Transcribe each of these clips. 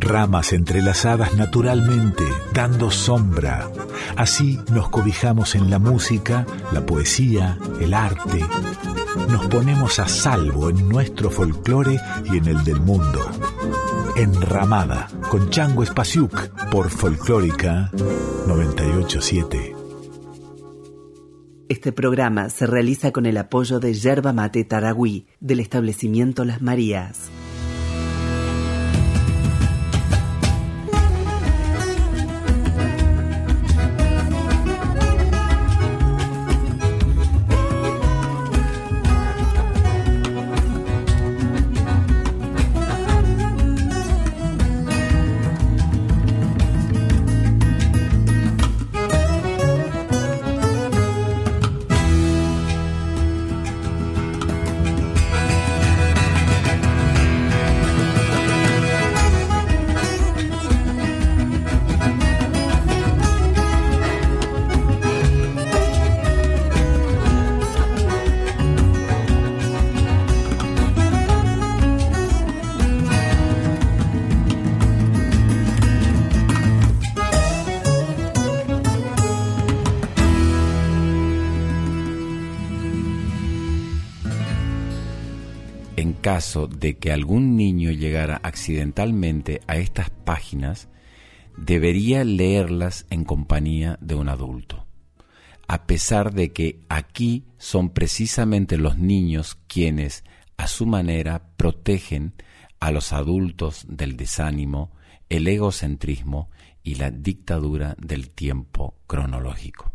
Ramas entrelazadas naturalmente, dando sombra. Así nos cobijamos en la música, la poesía, el arte. Nos ponemos a salvo en nuestro folclore y en el del mundo. Enramada, con Chango Spasiuk, por Folclórica 987. Este programa se realiza con el apoyo de Yerba Mate Taragüí, del establecimiento Las Marías. En caso de que algún niño llegara accidentalmente a estas páginas, debería leerlas en compañía de un adulto, a pesar de que aquí son precisamente los niños quienes, a su manera, protegen a los adultos del desánimo, el egocentrismo y la dictadura del tiempo cronológico.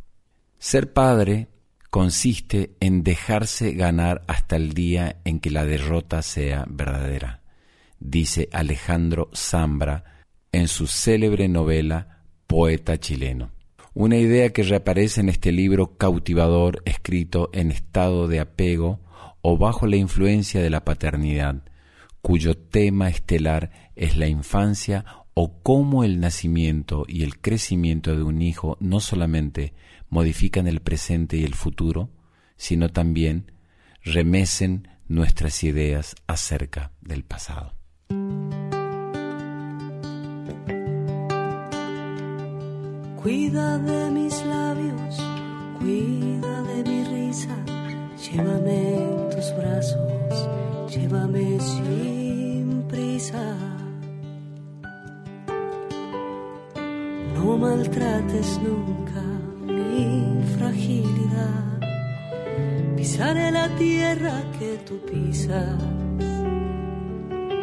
Ser padre consiste en dejarse ganar hasta el día en que la derrota sea verdadera, dice Alejandro Zambra en su célebre novela Poeta chileno. Una idea que reaparece en este libro cautivador escrito en estado de apego o bajo la influencia de la paternidad, cuyo tema estelar es la infancia o cómo el nacimiento y el crecimiento de un hijo no solamente modifican el presente y el futuro, sino también remecen nuestras ideas acerca del pasado. Cuida de mis labios, cuida de mi risa, llévame en tus brazos, llévame sin prisa. No maltrates nunca mi fragilidad, pisaré la tierra que tú pisas,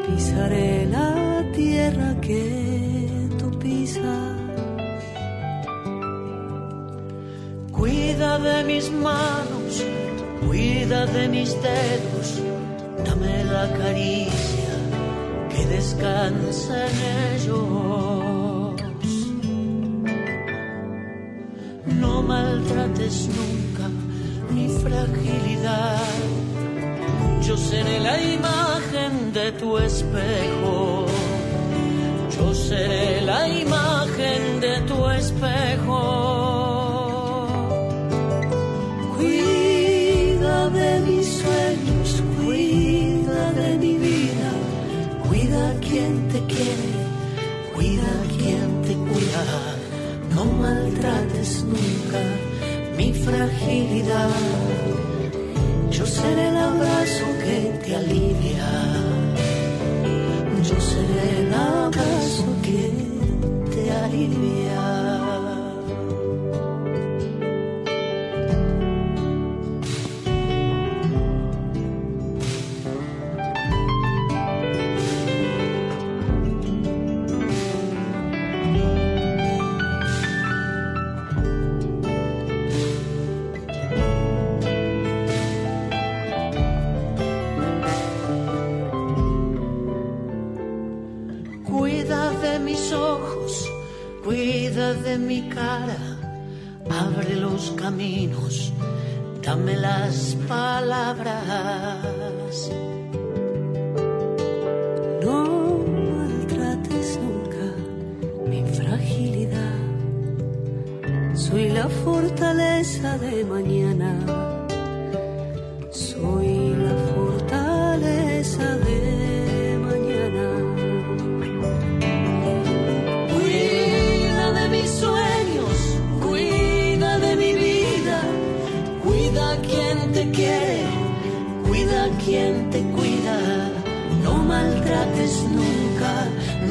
pisaré la tierra que tú pisas. Cuida de mis manos, cuida de mis dedos, dame la caricia que descansa en ellos. No maltrates nunca mi fragilidad, yo seré la imagen de tu espejo, yo seré la imagen de tu espejo. Cuida de mis sueños, cuida de mi vida, cuida a quien te quiere, cuida a quien te cuida. No maltrates nunca mi fragilidad, yo seré el abrazo que te alivia, yo seré el abrazo que te alivia. De mi cara, abre los caminos, dame las palabras. No maltrates nunca mi fragilidad, soy la fortaleza de mañana, soy la fortaleza de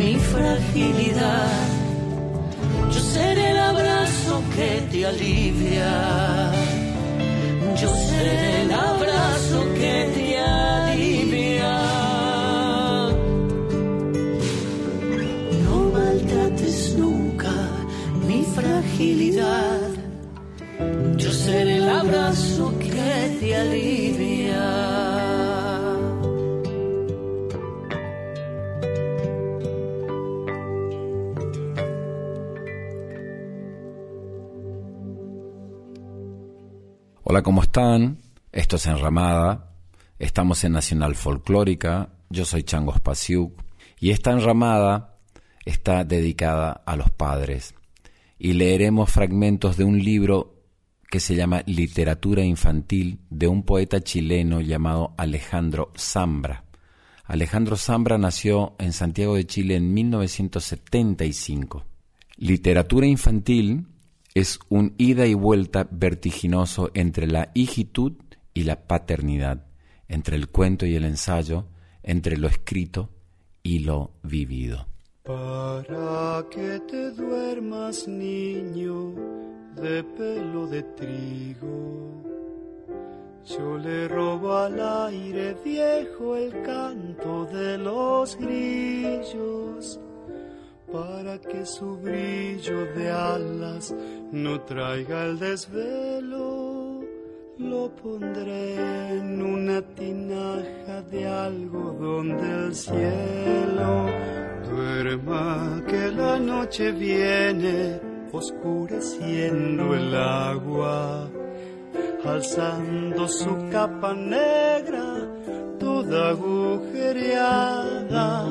mi fragilidad, yo seré el abrazo que te alivia, yo seré el abrazo que te alivia. No maltrates nunca mi fragilidad, yo seré el abrazo que te alivia. Hola, ¿cómo están? Esto es Enramada. Estamos en Nacional Folclórica. Yo soy Chango Spasiuk. Y esta enramada está dedicada a los padres. Y leeremos fragmentos de un libro que se llama Literatura Infantil, de un poeta chileno llamado Alejandro Zambra. Alejandro Zambra nació en Santiago de Chile en 1975. Literatura Infantil es un ida y vuelta vertiginoso entre la hijitud y la paternidad, entre el cuento y el ensayo, entre lo escrito y lo vivido. Para que te duermas, niño, de pelo de trigo, yo le robo al aire viejo el canto de los grillos, para que su brillo de alas no traiga el desvelo, lo pondré en una tinaja de algodón del cielo. Duerma que la noche viene oscureciendo el agua, alzando su capa negra toda agujereada.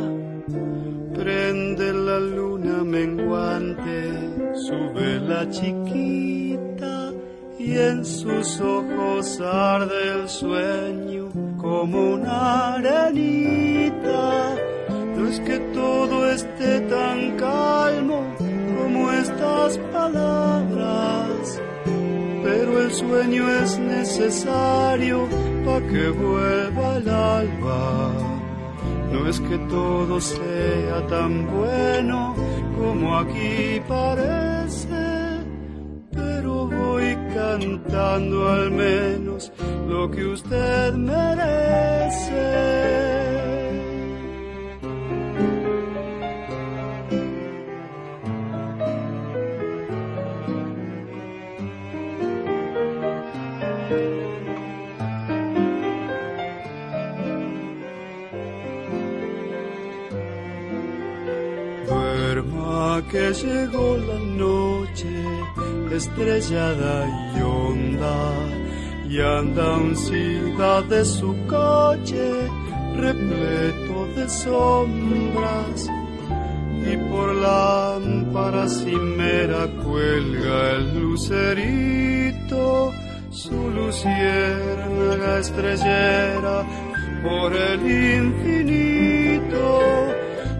Prende la luna menguante, su vela chiquita, y en sus ojos arde el sueño como una arenita. No es que todo esté tan calmo como estas palabras, pero el sueño es necesario para que vuelva el alba. No es que todo sea tan bueno como aquí parece, pero voy cantando al menos lo que usted merece. Que llegó la noche estrellada y honda, y anda uncida de su coche repleto de sombras, y por la lámpara cimera cuelga el lucerito, su luciérnaga estrellera por el infinito.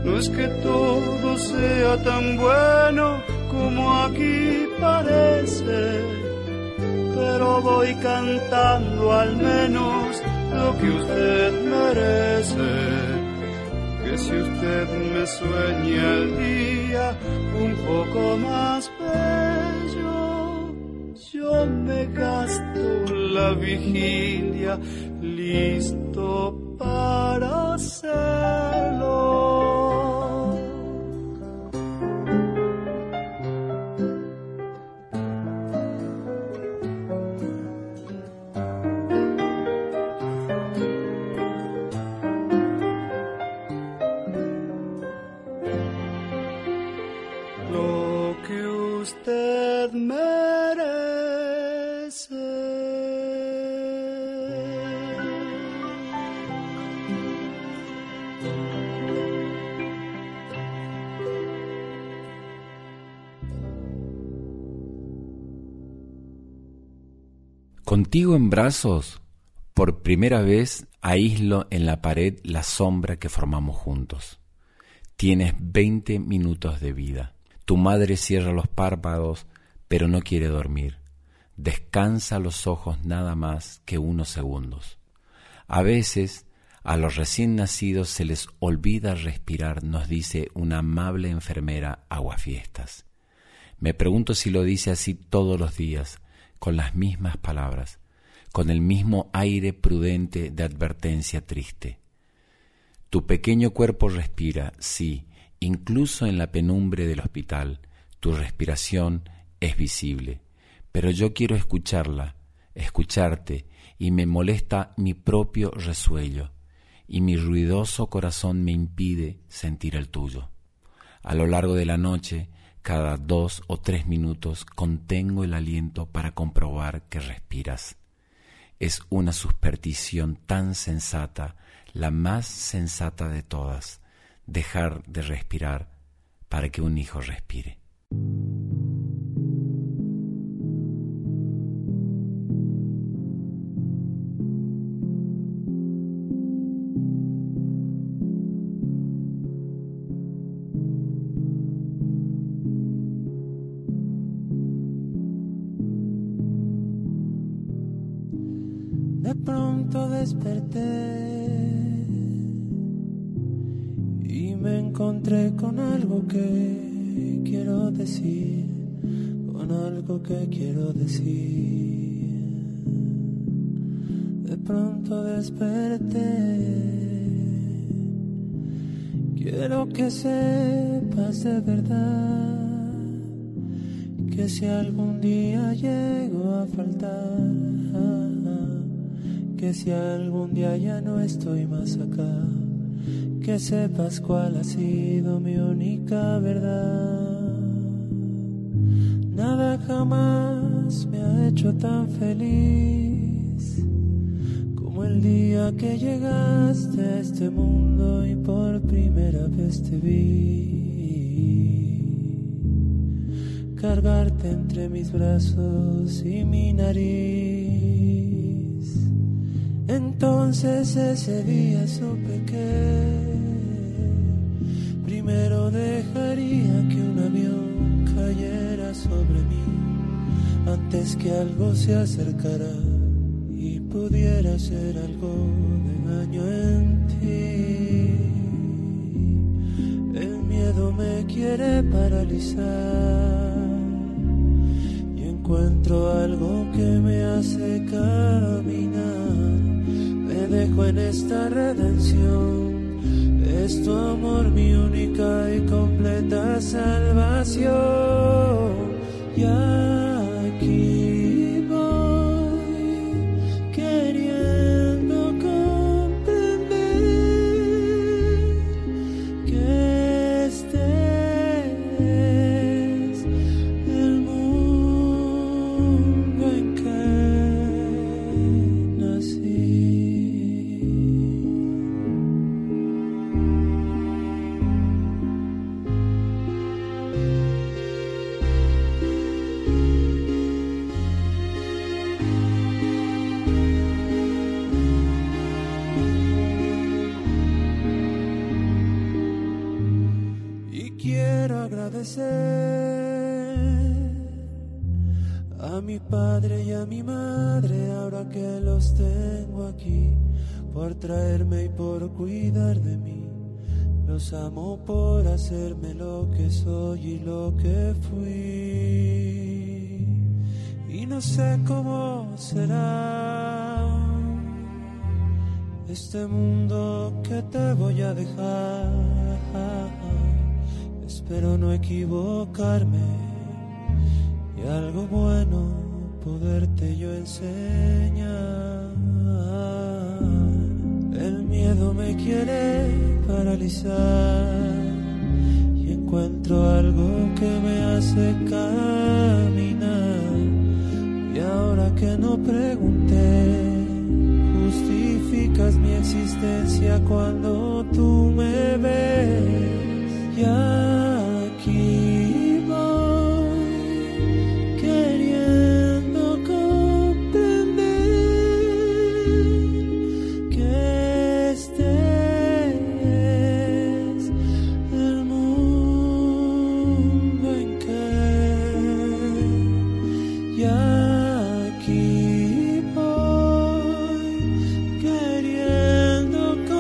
No es que todo sea tan bueno como aquí parece, pero voy cantando al menos lo que usted merece. Que si usted me sueña el día un poco más bello, yo me gasto la vigilia listo para hacerlo. Contigo en brazos, por primera vez aíslo en la pared la sombra que formamos juntos. Tienes 20 minutos de vida. Tu madre cierra los párpados, pero no quiere dormir. Descansa los ojos nada más que unos segundos. A veces A los recién nacidos se les olvida respirar, nos dice una amable enfermera aguafiestas. Me pregunto si lo dice así todos los días, con las mismas palabras, con el mismo aire prudente de advertencia triste. Tu pequeño cuerpo respira, sí, incluso en la penumbre del hospital. Tu respiración es visible, pero yo quiero escucharla, escucharte, y me molesta mi propio resuello, y mi ruidoso corazón me impide sentir el tuyo. A lo largo de la noche, cada 2 o 3 minutos, contengo el aliento para comprobar que respiras. Es una superstición tan sensata, la más sensata de todas, dejar de respirar para que un hijo respire. De pronto desperté y me encontré con algo que quiero decir, con algo que quiero decir. De pronto desperté, quiero que sepas de verdad que si algún día llego a faltar, que si algún día ya no estoy más acá, que sepas cuál ha sido mi única verdad. Nada jamás me ha hecho tan feliz como el día que llegaste a este mundo y por primera vez te vi. Cargarte entre mis brazos y mi nariz. Entonces ese día supe que primero dejaría que un avión cayera sobre mí antes que algo se acercara y pudiera hacer algo de daño en ti. El miedo me quiere paralizar y encuentro algo que me hace caminar. Me dejo en esta redención, es tu amor mi única y completa salvación. Y aquí voy queriendo comprender que este es el mundo en que nací. A mi padre y a mi madre, ahora que los tengo aquí, por traerme y por cuidar de mí. Los amo por hacerme lo que soy y lo que fui. Y no sé cómo será este mundo que te voy a dejar. Espero no equivocarme y algo bueno poderte yo enseñar. El miedo me quiere paralizar y encuentro algo que me hace caminar. Y ahora que no pregunté, justificas mi existencia cuando tú me ves. Ya aquí voy queriendo comprender que este es el mundo en que ya aquí voy queriendo comprender.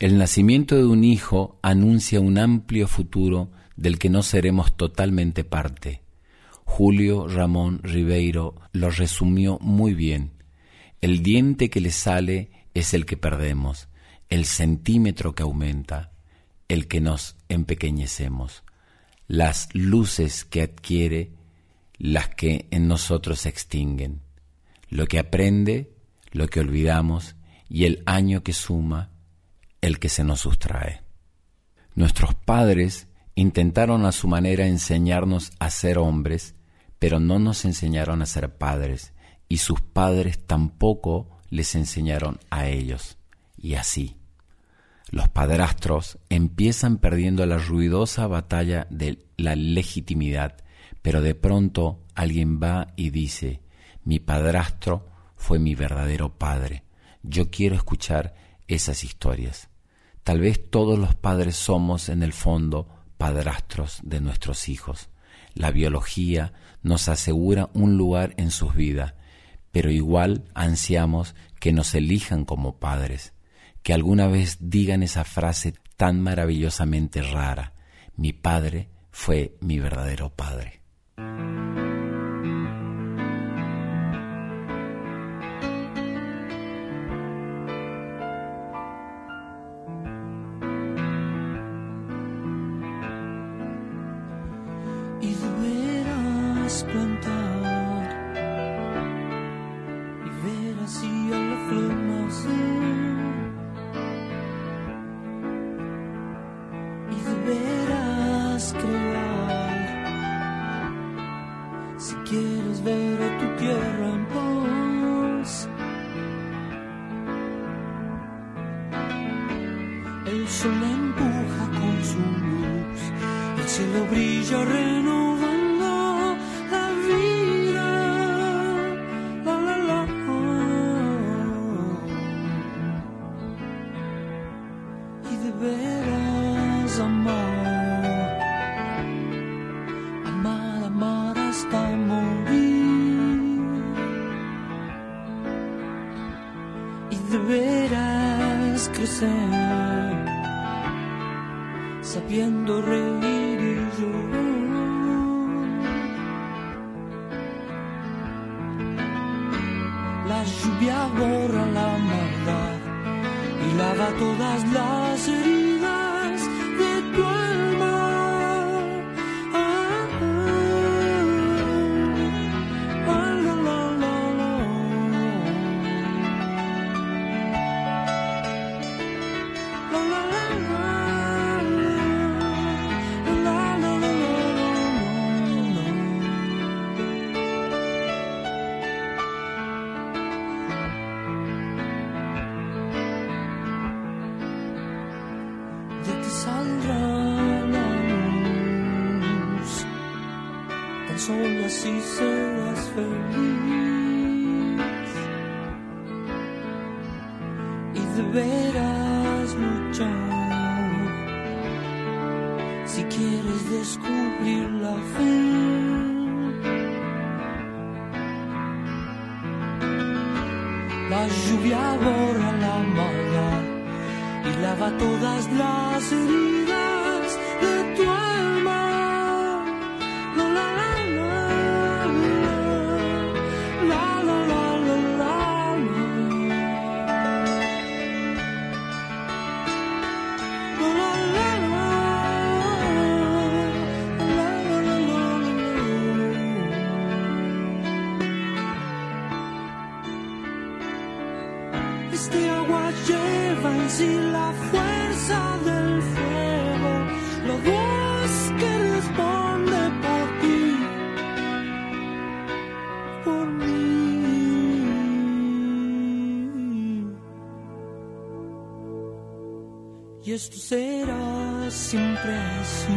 El nacimiento de un hijo anuncia un amplio futuro del que no seremos totalmente parte. Julio Ramón Ribeiro lo resumió muy bien. El diente que le sale es el que perdemos, el centímetro que aumenta, el que nos empequeñecemos, las luces que adquiere, las que en nosotros se extinguen, lo que aprende, lo que olvidamos y el año que suma, el que se nos sustrae. Nuestros padres intentaron a su manera enseñarnos a ser hombres, pero no nos enseñaron a ser padres, y sus padres tampoco les enseñaron a ellos. Y así, los padrastros empiezan perdiendo la ruidosa batalla de la legitimidad, pero de pronto alguien va y dice: mi padrastro fue mi verdadero padre. Yo quiero escuchar esas historias. Tal vez todos los padres somos, en el fondo, padrastros de nuestros hijos. La biología nos asegura un lugar en sus vidas, pero igual ansiamos que nos elijan como padres, que alguna vez digan esa frase tan maravillosamente rara: mi padre fue mi verdadero padre. Esto será siempre así,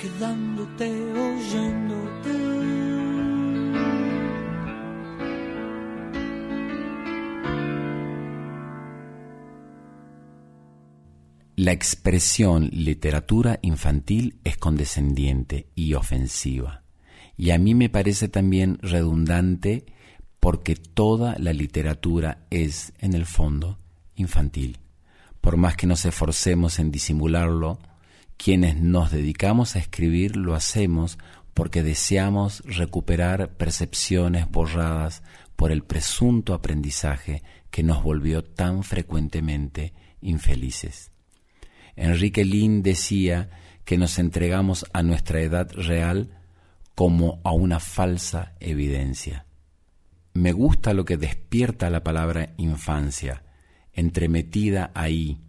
quedándote, oyéndote. La expresión literatura infantil es condescendiente y ofensiva, y a mí me parece también redundante, porque toda la literatura es, en el fondo, infantil. Por más que nos esforcemos en disimularlo, quienes nos dedicamos a escribir lo hacemos porque deseamos recuperar percepciones borradas por el presunto aprendizaje que nos volvió tan frecuentemente infelices. Enrique Lin decía que nos entregamos a nuestra edad real como a una falsa evidencia. Me gusta lo que despierta la palabra infancia, entremetida ahí.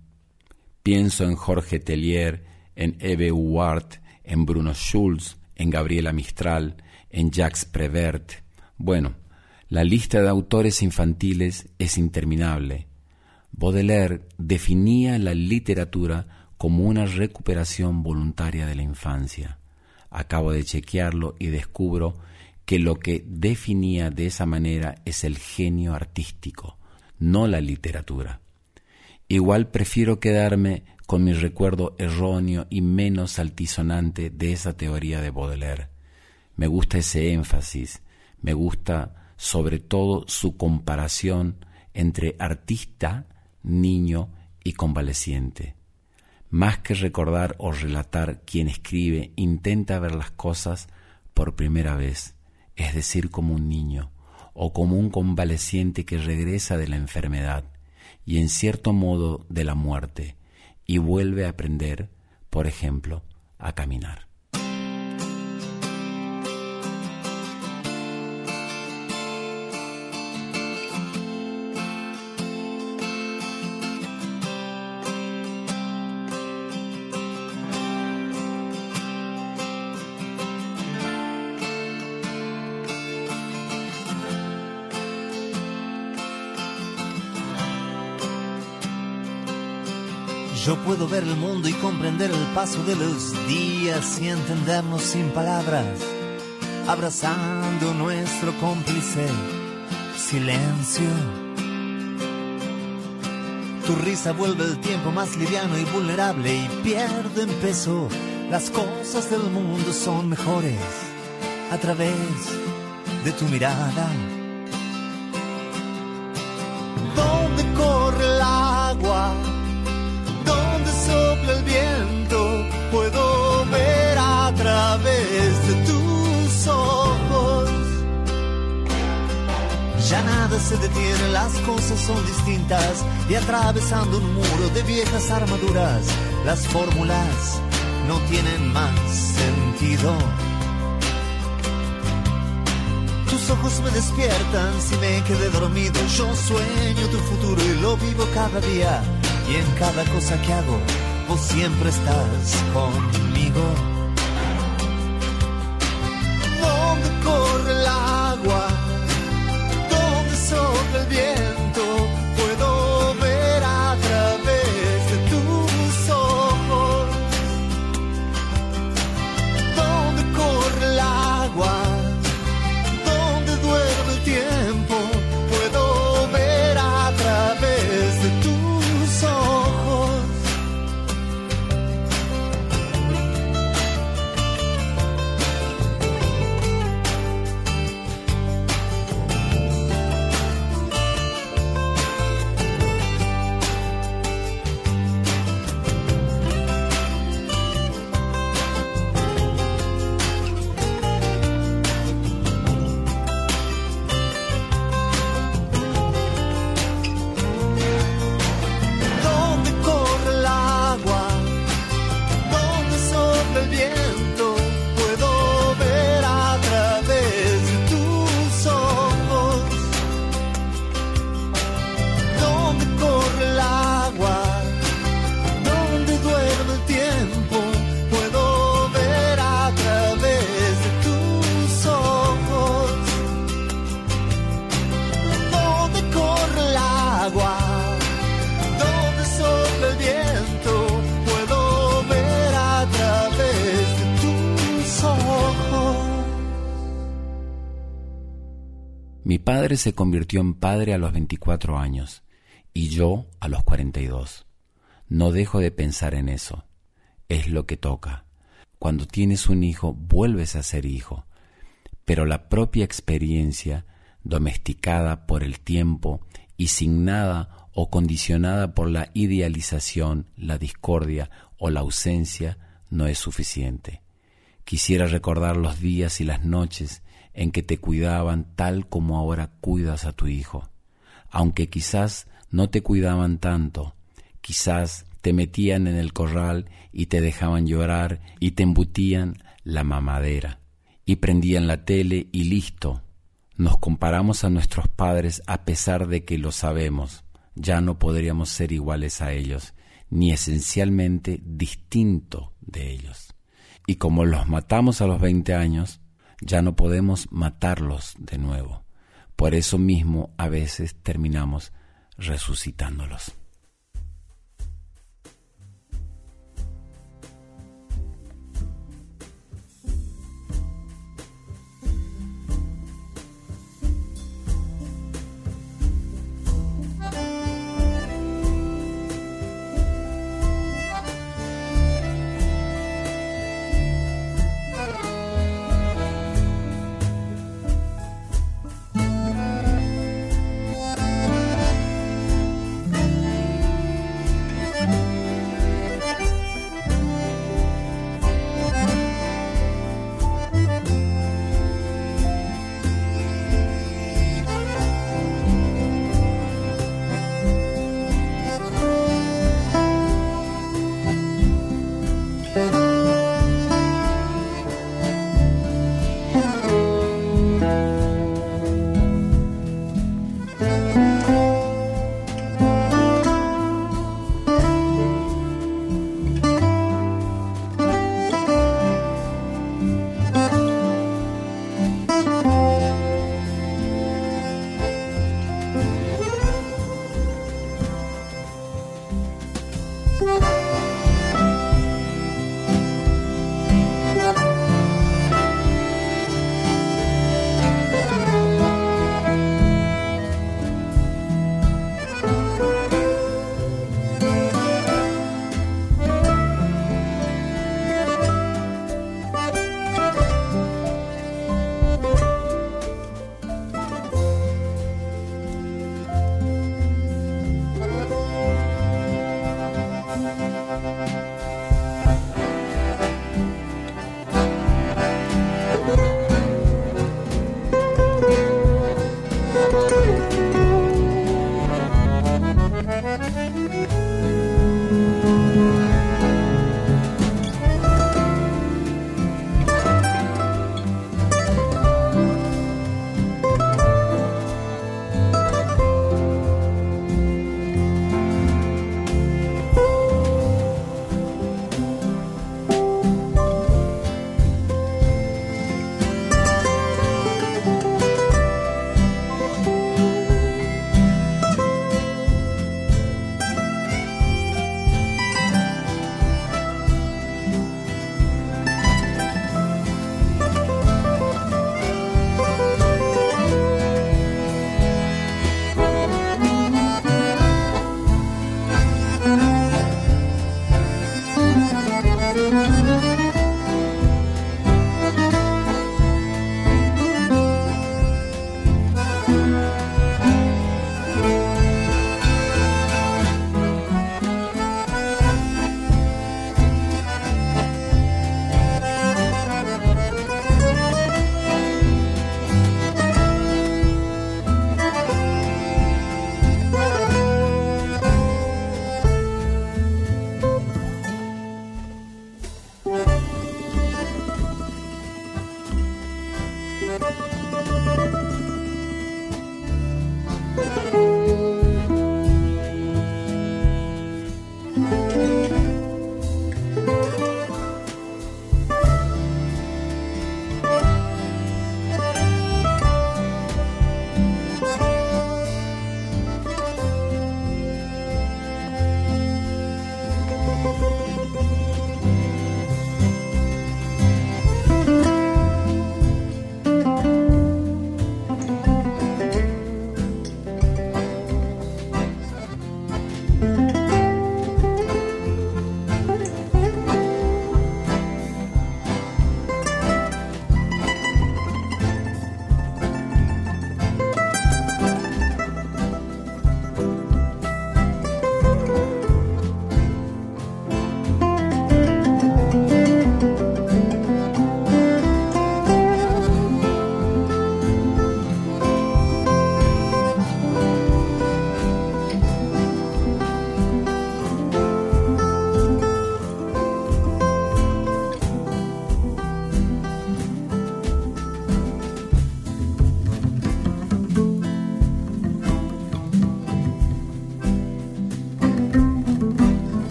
Pienso en Jorge Tellier, en Ebe Ward, en Bruno Schulz, en Gabriela Mistral, en Jacques Prevert. Bueno, la lista de autores infantiles es interminable. Baudelaire definía la literatura como una recuperación voluntaria de la infancia. Acabo de chequearlo y descubro que lo que definía de esa manera es el genio artístico, no la literatura. Igual prefiero quedarme con mi recuerdo erróneo y menos altisonante de esa teoría de Baudelaire. Me gusta ese énfasis, me gusta sobre todo su comparación entre artista, niño y convaleciente. Más que recordar o relatar, quien escribe intenta ver las cosas por primera vez, es decir, como un niño o como un convaleciente que regresa de la enfermedad y en cierto modo de la muerte, y vuelve a aprender, por ejemplo, a caminar. Yo puedo ver el mundo y comprender el paso de los días y entendernos sin palabras, abrazando nuestro cómplice silencio. Tu risa vuelve el tiempo más liviano y vulnerable y pierde en peso. Las cosas del mundo son mejores a través de tu mirada. ¿Dónde corre el agua? El viento, puedo ver a través de tus ojos. Ya nada se detiene, las cosas son distintas. Y atravesando un muro de viejas armaduras, las fórmulas no tienen más sentido. Tus ojos me despiertan si me quedé dormido. Yo sueño tu futuro y lo vivo cada día. Y en cada cosa que hago, vos siempre estás conmigo. ¿Dónde corre el agua? ¿Dónde sopla el viento? Puedo ver a través de tus ojos. ¿Dónde corre el agua? ¿Dónde duerme el tiempo? Puedo ver a través de tus ojos. Mi padre se convirtió en padre a los 24 años y yo a los 42. No dejo de pensar en eso. Es lo que toca. Cuando tienes un hijo, vuelves a ser hijo. Pero la propia experiencia, domesticada por el tiempo y signada o condicionada por la idealización, la discordia o la ausencia, no es suficiente. Quisiera recordar los días y las noches en que te cuidaban tal como ahora cuidas a tu hijo, aunque quizás no te cuidaban tanto, quizás te metían en el corral y te dejaban llorar y te embutían la mamadera y prendían la tele y listo. Nos comparamos a nuestros padres a pesar de que lo sabemos, ya no podríamos ser iguales a ellos, ni esencialmente distinto de ellos. Y como los matamos a los 20 años, ya no podemos matarlos de nuevo. Por eso mismo a veces terminamos resucitándolos.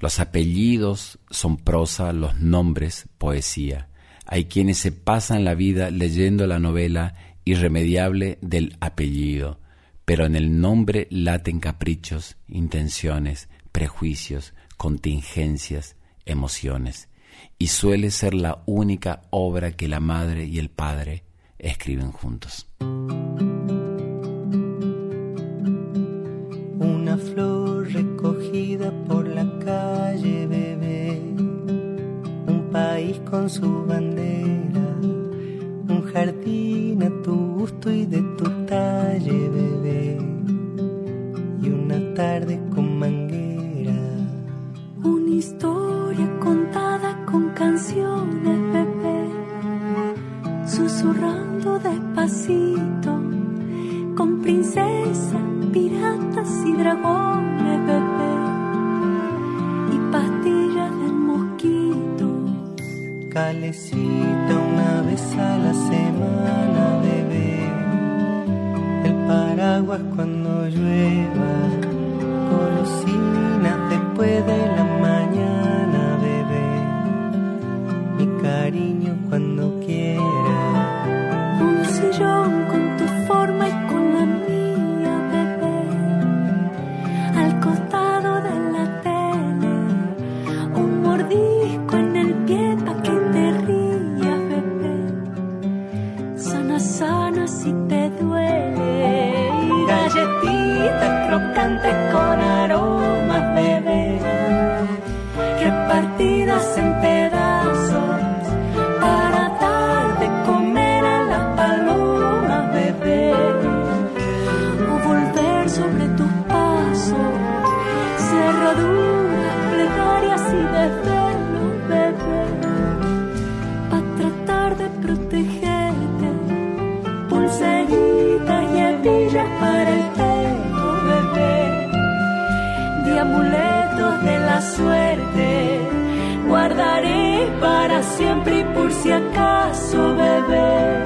Los apellidos son prosa, los nombres, poesía. Hay quienes se pasan la vida leyendo la novela irremediable del apellido, pero en el nombre laten caprichos, intenciones, prejuicios, contingencias, emociones. Y suele ser la única obra que la madre y el padre escriben juntos. Una flor recogida por la calle, bebé, un país con su bandera, un jardín a tu gusto y de tu talle, bebé, y una tarde con manguera, una historia contada con canciones, bebé, susurrando despacito, con princesas, piratas y dragones, bebé, y pastillas de mosquito. Calecita una vez a la semana, bebé, el paraguas cuando llueva, golosinas después de la mañana, bebé, mi cariño cuando quiera, un sillón con tu forma y con la mía. Galletitas crocantes con aromas, bebé, repartidas en pedazos para dar de comer a las palomas, bebé, o volver sobre tus pasos, cerraduras, plegarias y desvelos, bebé, pa' tratar de protegerte, pulseritas y hebillas para el amuletos de la suerte guardaré para siempre y por si acaso, bebé,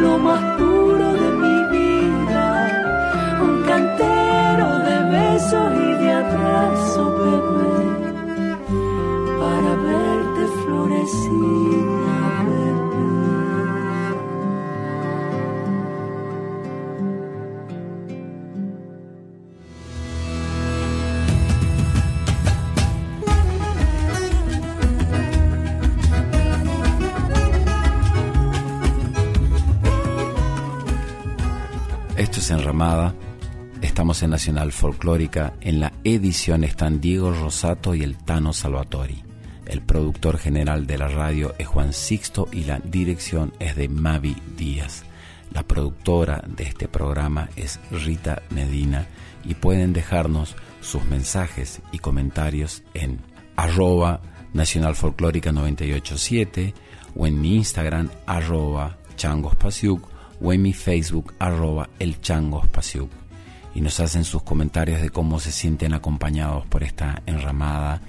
lo más puro de mi vida, un cantero de besos y de abrazos, bebé, para verte florecida, bebé. Enramada, estamos en Nacional Folclórica. En la edición están Diego Rosato y el Tano Salvatori. El productor general de la radio es Juan Sixto y la dirección es de Mavi Díaz. La productora de este programa es Rita Medina y pueden dejarnos sus mensajes y comentarios en @NacionalFolclórica987 o en mi Instagram @Chango Spasiuk o en mi Facebook @elchangospasiuk, y nos hacen sus comentarios de cómo se sienten acompañados por esta enramada,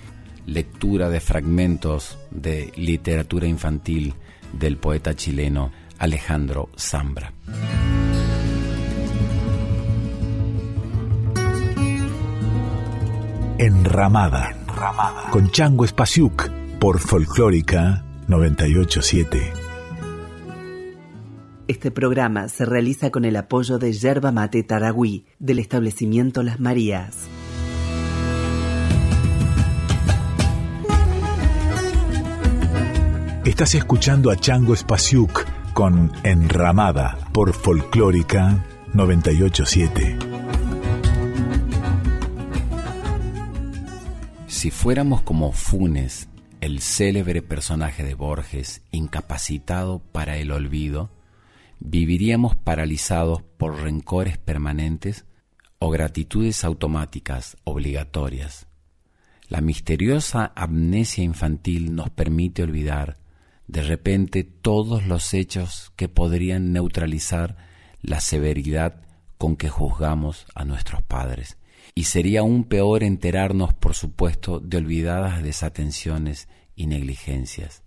lectura de fragmentos de literatura infantil del poeta chileno Alejandro Zambra. Enramada. Con Chango Spasiuk por Folclórica 987. Este programa se realiza con el apoyo de Yerba Mate Taragüí, del establecimiento Las Marías. Estás escuchando a Chango Spasiuk con Enramada por Folclórica 987. Si fuéramos como Funes, el célebre personaje de Borges, incapacitado para el olvido, ¿viviríamos paralizados por rencores permanentes o gratitudes automáticas obligatorias? La misteriosa amnesia infantil nos permite olvidar de repente todos los hechos que podrían neutralizar la severidad con que juzgamos a nuestros padres. Y sería aún peor enterarnos, por supuesto, de olvidadas desatenciones y negligencias.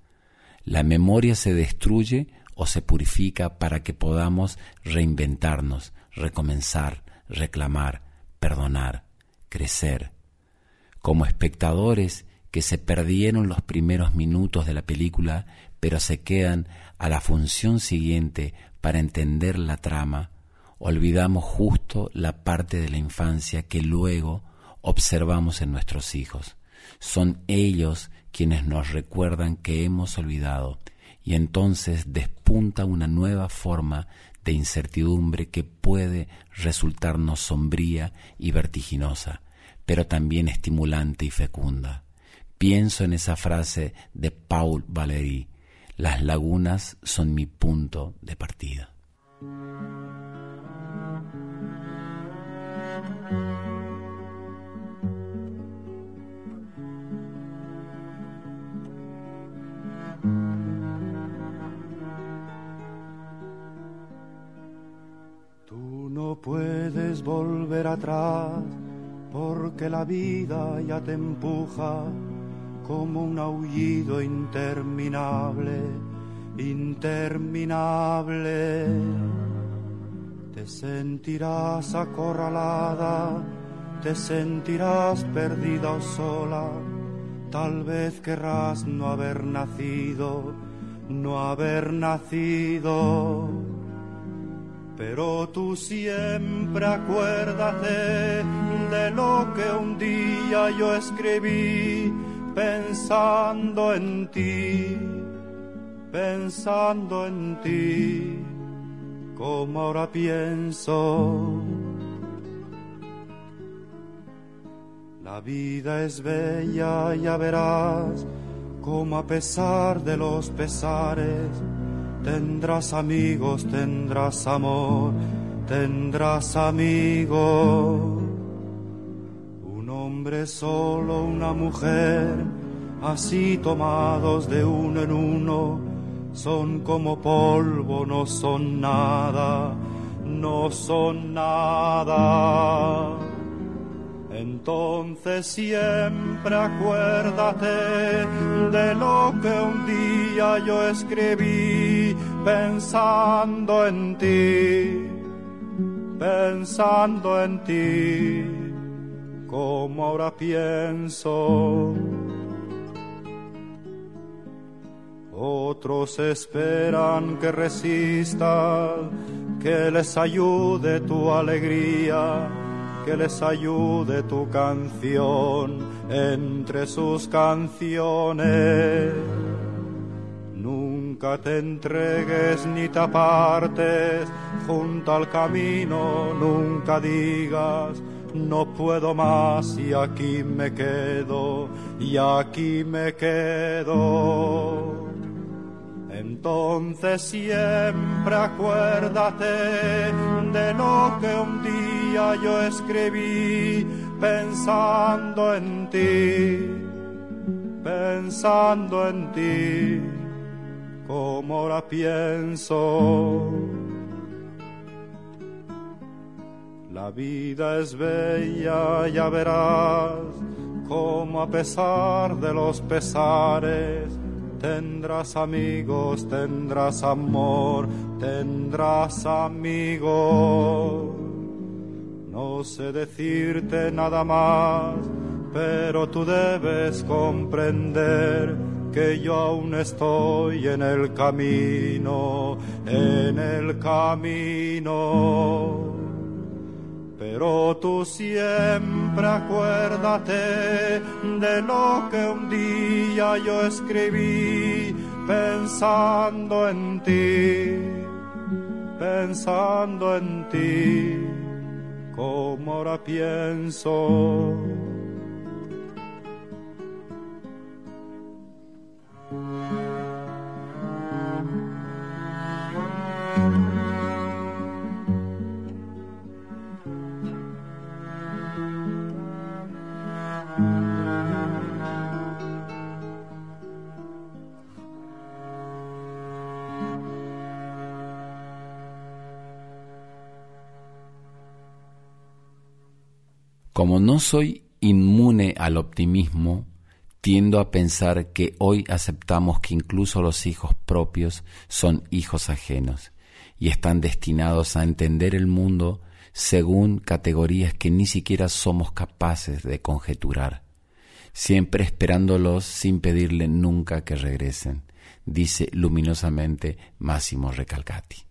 La memoria se destruye o se purifica para que podamos reinventarnos, recomenzar, reclamar, perdonar, crecer. como espectadores que se perdieron los primeros minutos de la película, pero se quedan a la función siguiente para entender la trama, olvidamos justo la parte de la infancia que luego observamos en nuestros hijos. Son ellos quienes nos recuerdan que hemos olvidado, y entonces despunta una nueva forma de incertidumbre que puede resultarnos sombría y vertiginosa, pero también estimulante y fecunda. Pienso en esa frase de Paul Valéry: las lagunas son mi punto de partida. Tú no puedes volver atrás, porque la vida ya te empuja como un aullido interminable, interminable. Te sentirás acorralada, te sentirás perdida o sola, tal vez querrás no haber nacido, no haber nacido. Pero tú siempre acuérdate de lo que un día yo escribí, pensando en ti, pensando en ti, como ahora pienso. La vida es bella, ya verás, como a pesar de los pesares, tendrás amigos, tendrás amor, tendrás amigos. Solo una mujer, así tomados de uno en uno, son como polvo, no son nada, no son nada. Entonces siempre acuérdate de lo que un día yo escribí, pensando en ti, pensando en ti, como ahora pienso. Otros esperan que resistas, que les ayude tu alegría, que les ayude tu canción entre sus canciones. Nunca te entregues ni te apartes junto al camino, nunca digas no puedo más y aquí me quedo, y aquí me quedo. Entonces siempre acuérdate de lo que un día yo escribí, pensando en ti, pensando en ti, como ahora pienso. La vida es bella, ya verás, como a pesar de los pesares, tendrás amigos, tendrás amor, tendrás amigos. No sé decirte nada más, pero tú debes comprender que yo aún estoy en el camino, en el camino. Pero tú siempre acuérdate de lo que un día yo escribí, pensando en ti, pensando en ti, como ahora pienso. Como no soy inmune al optimismo, tiendo a pensar que hoy aceptamos que incluso los hijos propios son hijos ajenos y están destinados a entender el mundo según categorías que ni siquiera somos capaces de conjeturar. siempre esperándolos sin pedirle nunca que regresen, dice luminosamente Máximo Recalcati.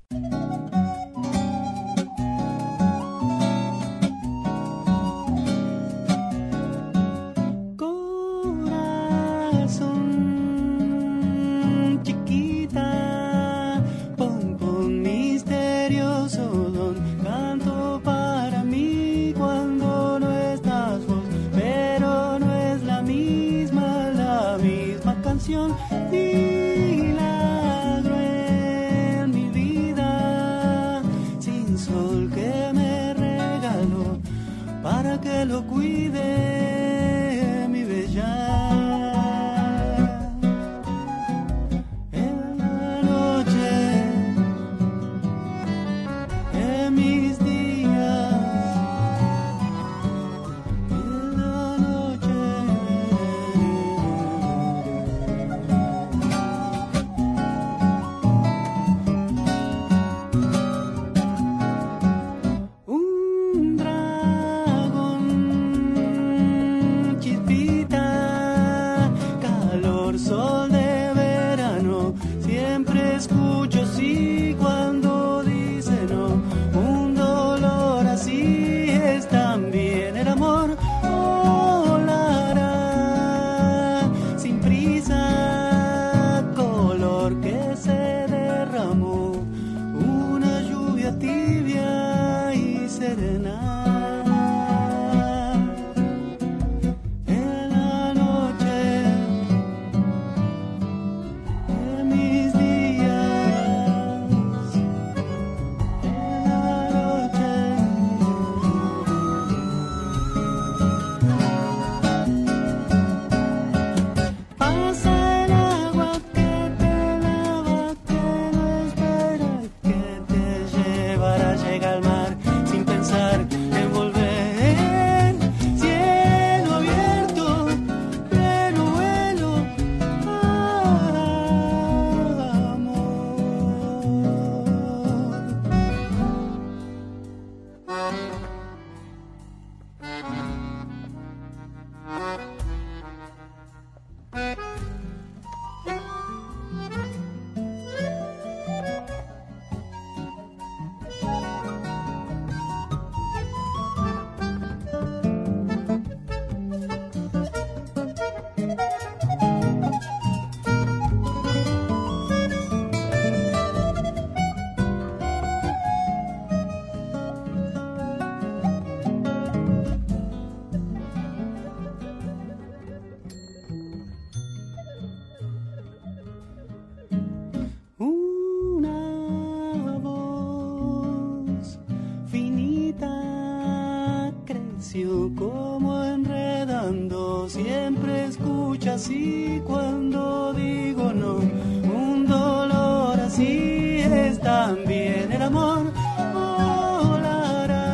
Como enredando, siempre escucha así cuando digo no. Un dolor así es también el amor. Volará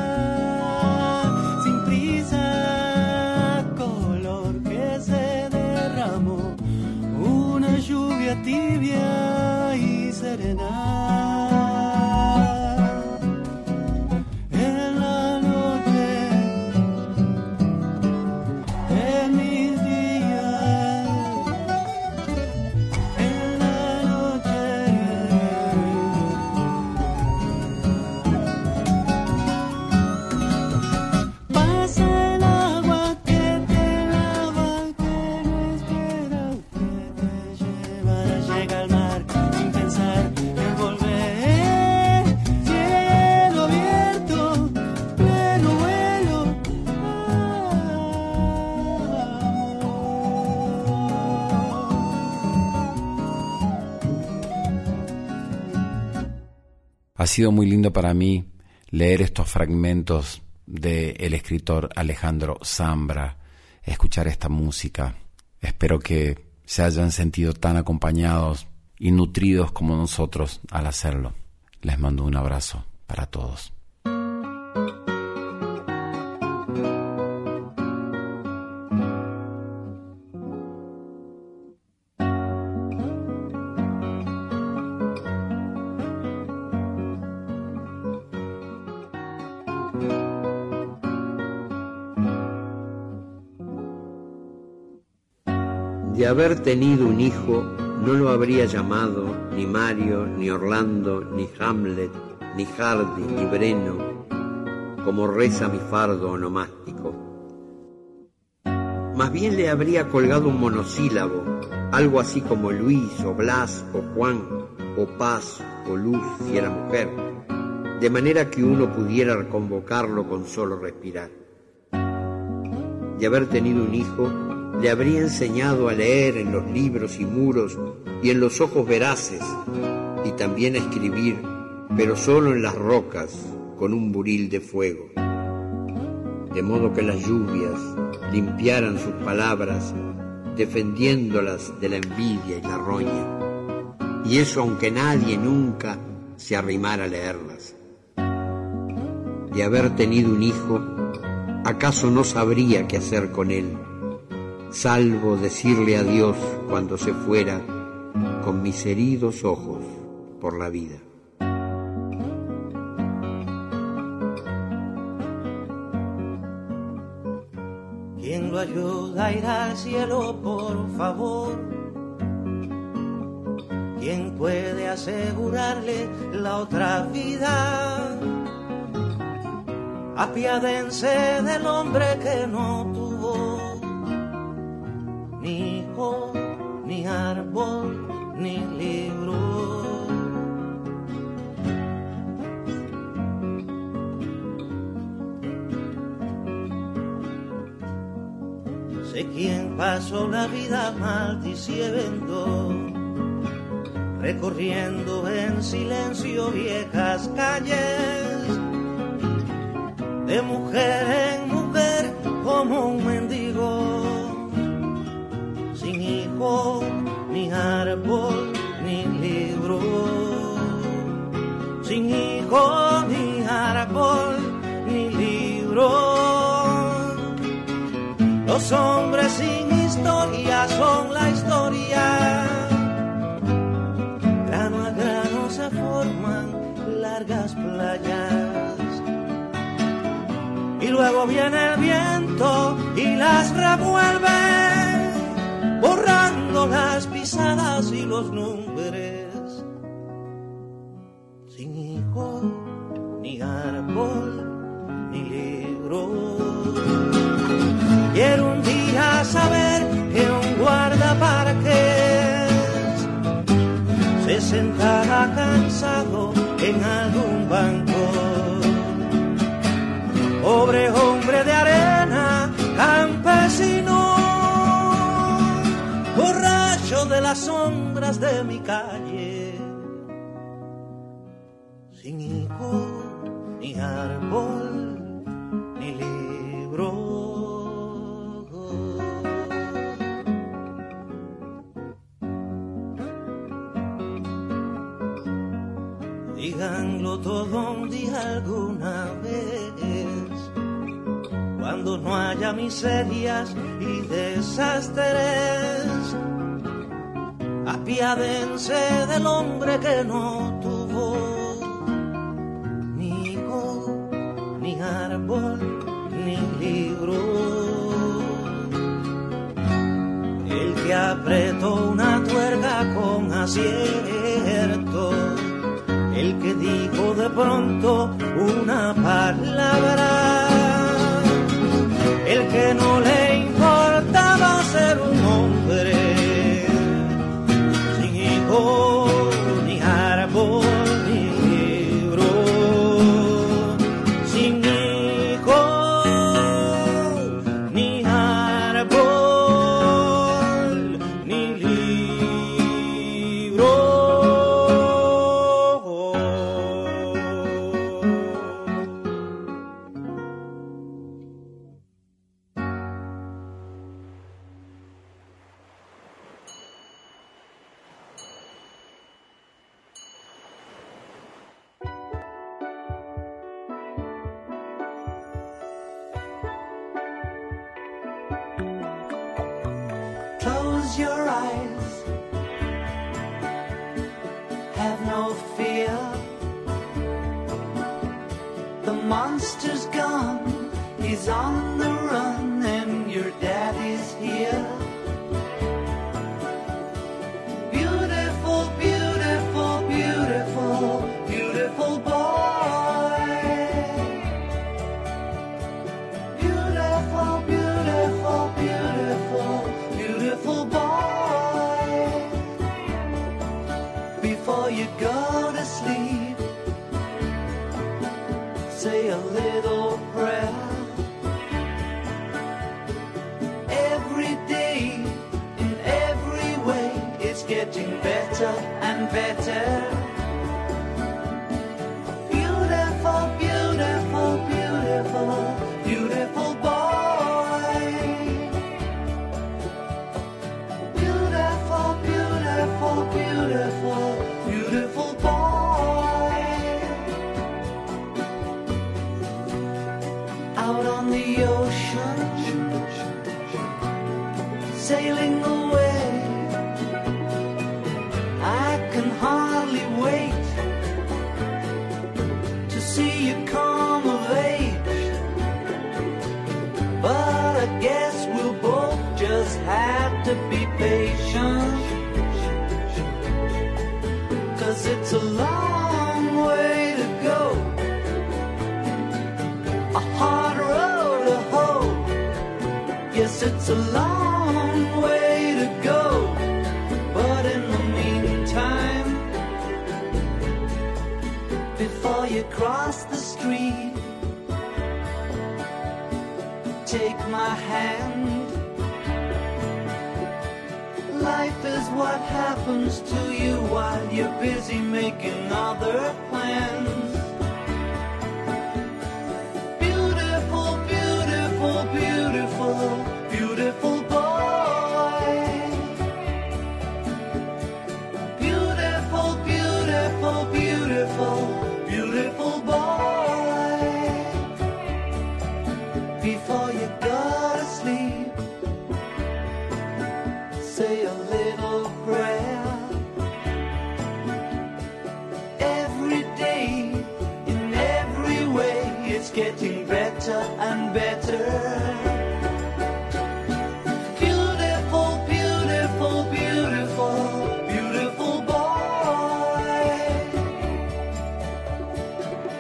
sin prisa, color que se derramó, una lluvia tibia y serena. Ha sido muy lindo para mí leer estos fragmentos del escritor Alejandro Zambra, escuchar esta música. Espero que se hayan sentido tan acompañados y nutridos como nosotros al hacerlo. Les mando un abrazo para todos. de haber tenido un hijo, no lo habría llamado ni Mario, ni Orlando, ni Hamlet, ni Hardy, ni Breno, como reza mi fardo onomástico. Más bien le habría colgado un monosílabo, algo así como Luis, o Blas, o Juan, o Paz, o Luz, si era mujer, de manera que uno pudiera convocarlo con solo respirar. De haber tenido un hijo, le habría enseñado a leer en los libros y muros y en los ojos veraces, y también a escribir, pero solo en las rocas, con un buril de fuego. De modo que las lluvias limpiaran sus palabras, defendiéndolas de la envidia y la roña, y eso aunque nadie nunca se arrimara a leerlas. De haber tenido un hijo, ¿acaso no sabría qué hacer con él? Salvo decirle adiós cuando se fuera con mis heridos ojos por la vida. ¿Quién lo ayuda a ir al cielo, por favor? ¿Quién puede asegurarle la otra vida? Apiádense del hombre que no tuvo ni hijo, ni árbol, ni libro. Sé quién pasó la vida maldiciendo, recorriendo en silencio viejas calles, de mujer en mujer como un mendigo, sin hijo, ni árbol, ni libro, sin hijo, ni árbol, ni libro. Los hombres sin historia son la historia, grano a grano se forman largas playas, y luego viene el viento y las revuelve, borrando las pisadas y los nombres. Sin hijo, ni árbol, ni libro. Quiero un día saber que un guardaparques se sentará cansado en algún banco. Pobre hombre de arena, campesino, borracho de las sombras de mi calle. Sin hijo, ni árbol, ni libro. Díganlo todo un día alguna vez, cuando no haya miserias y desastres, apiádense del hombre que no tuvo ni hijo, ni árbol, ni libro. El que apretó una tuerca con acierto, el que dijo de pronto una palabra, el que no le importaba ser un hombre, sin hijo, ni árbol, ni libro, sin hijo, ni árbol, ni libro. On the run and your daddy's here.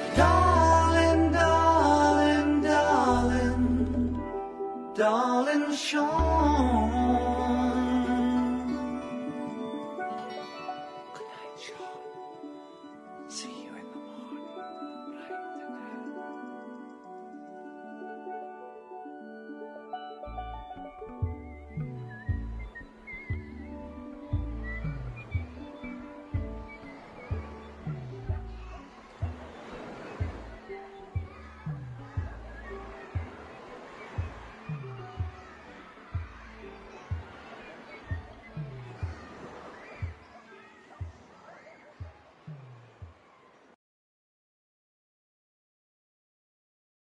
Darling, darling, darling, sure.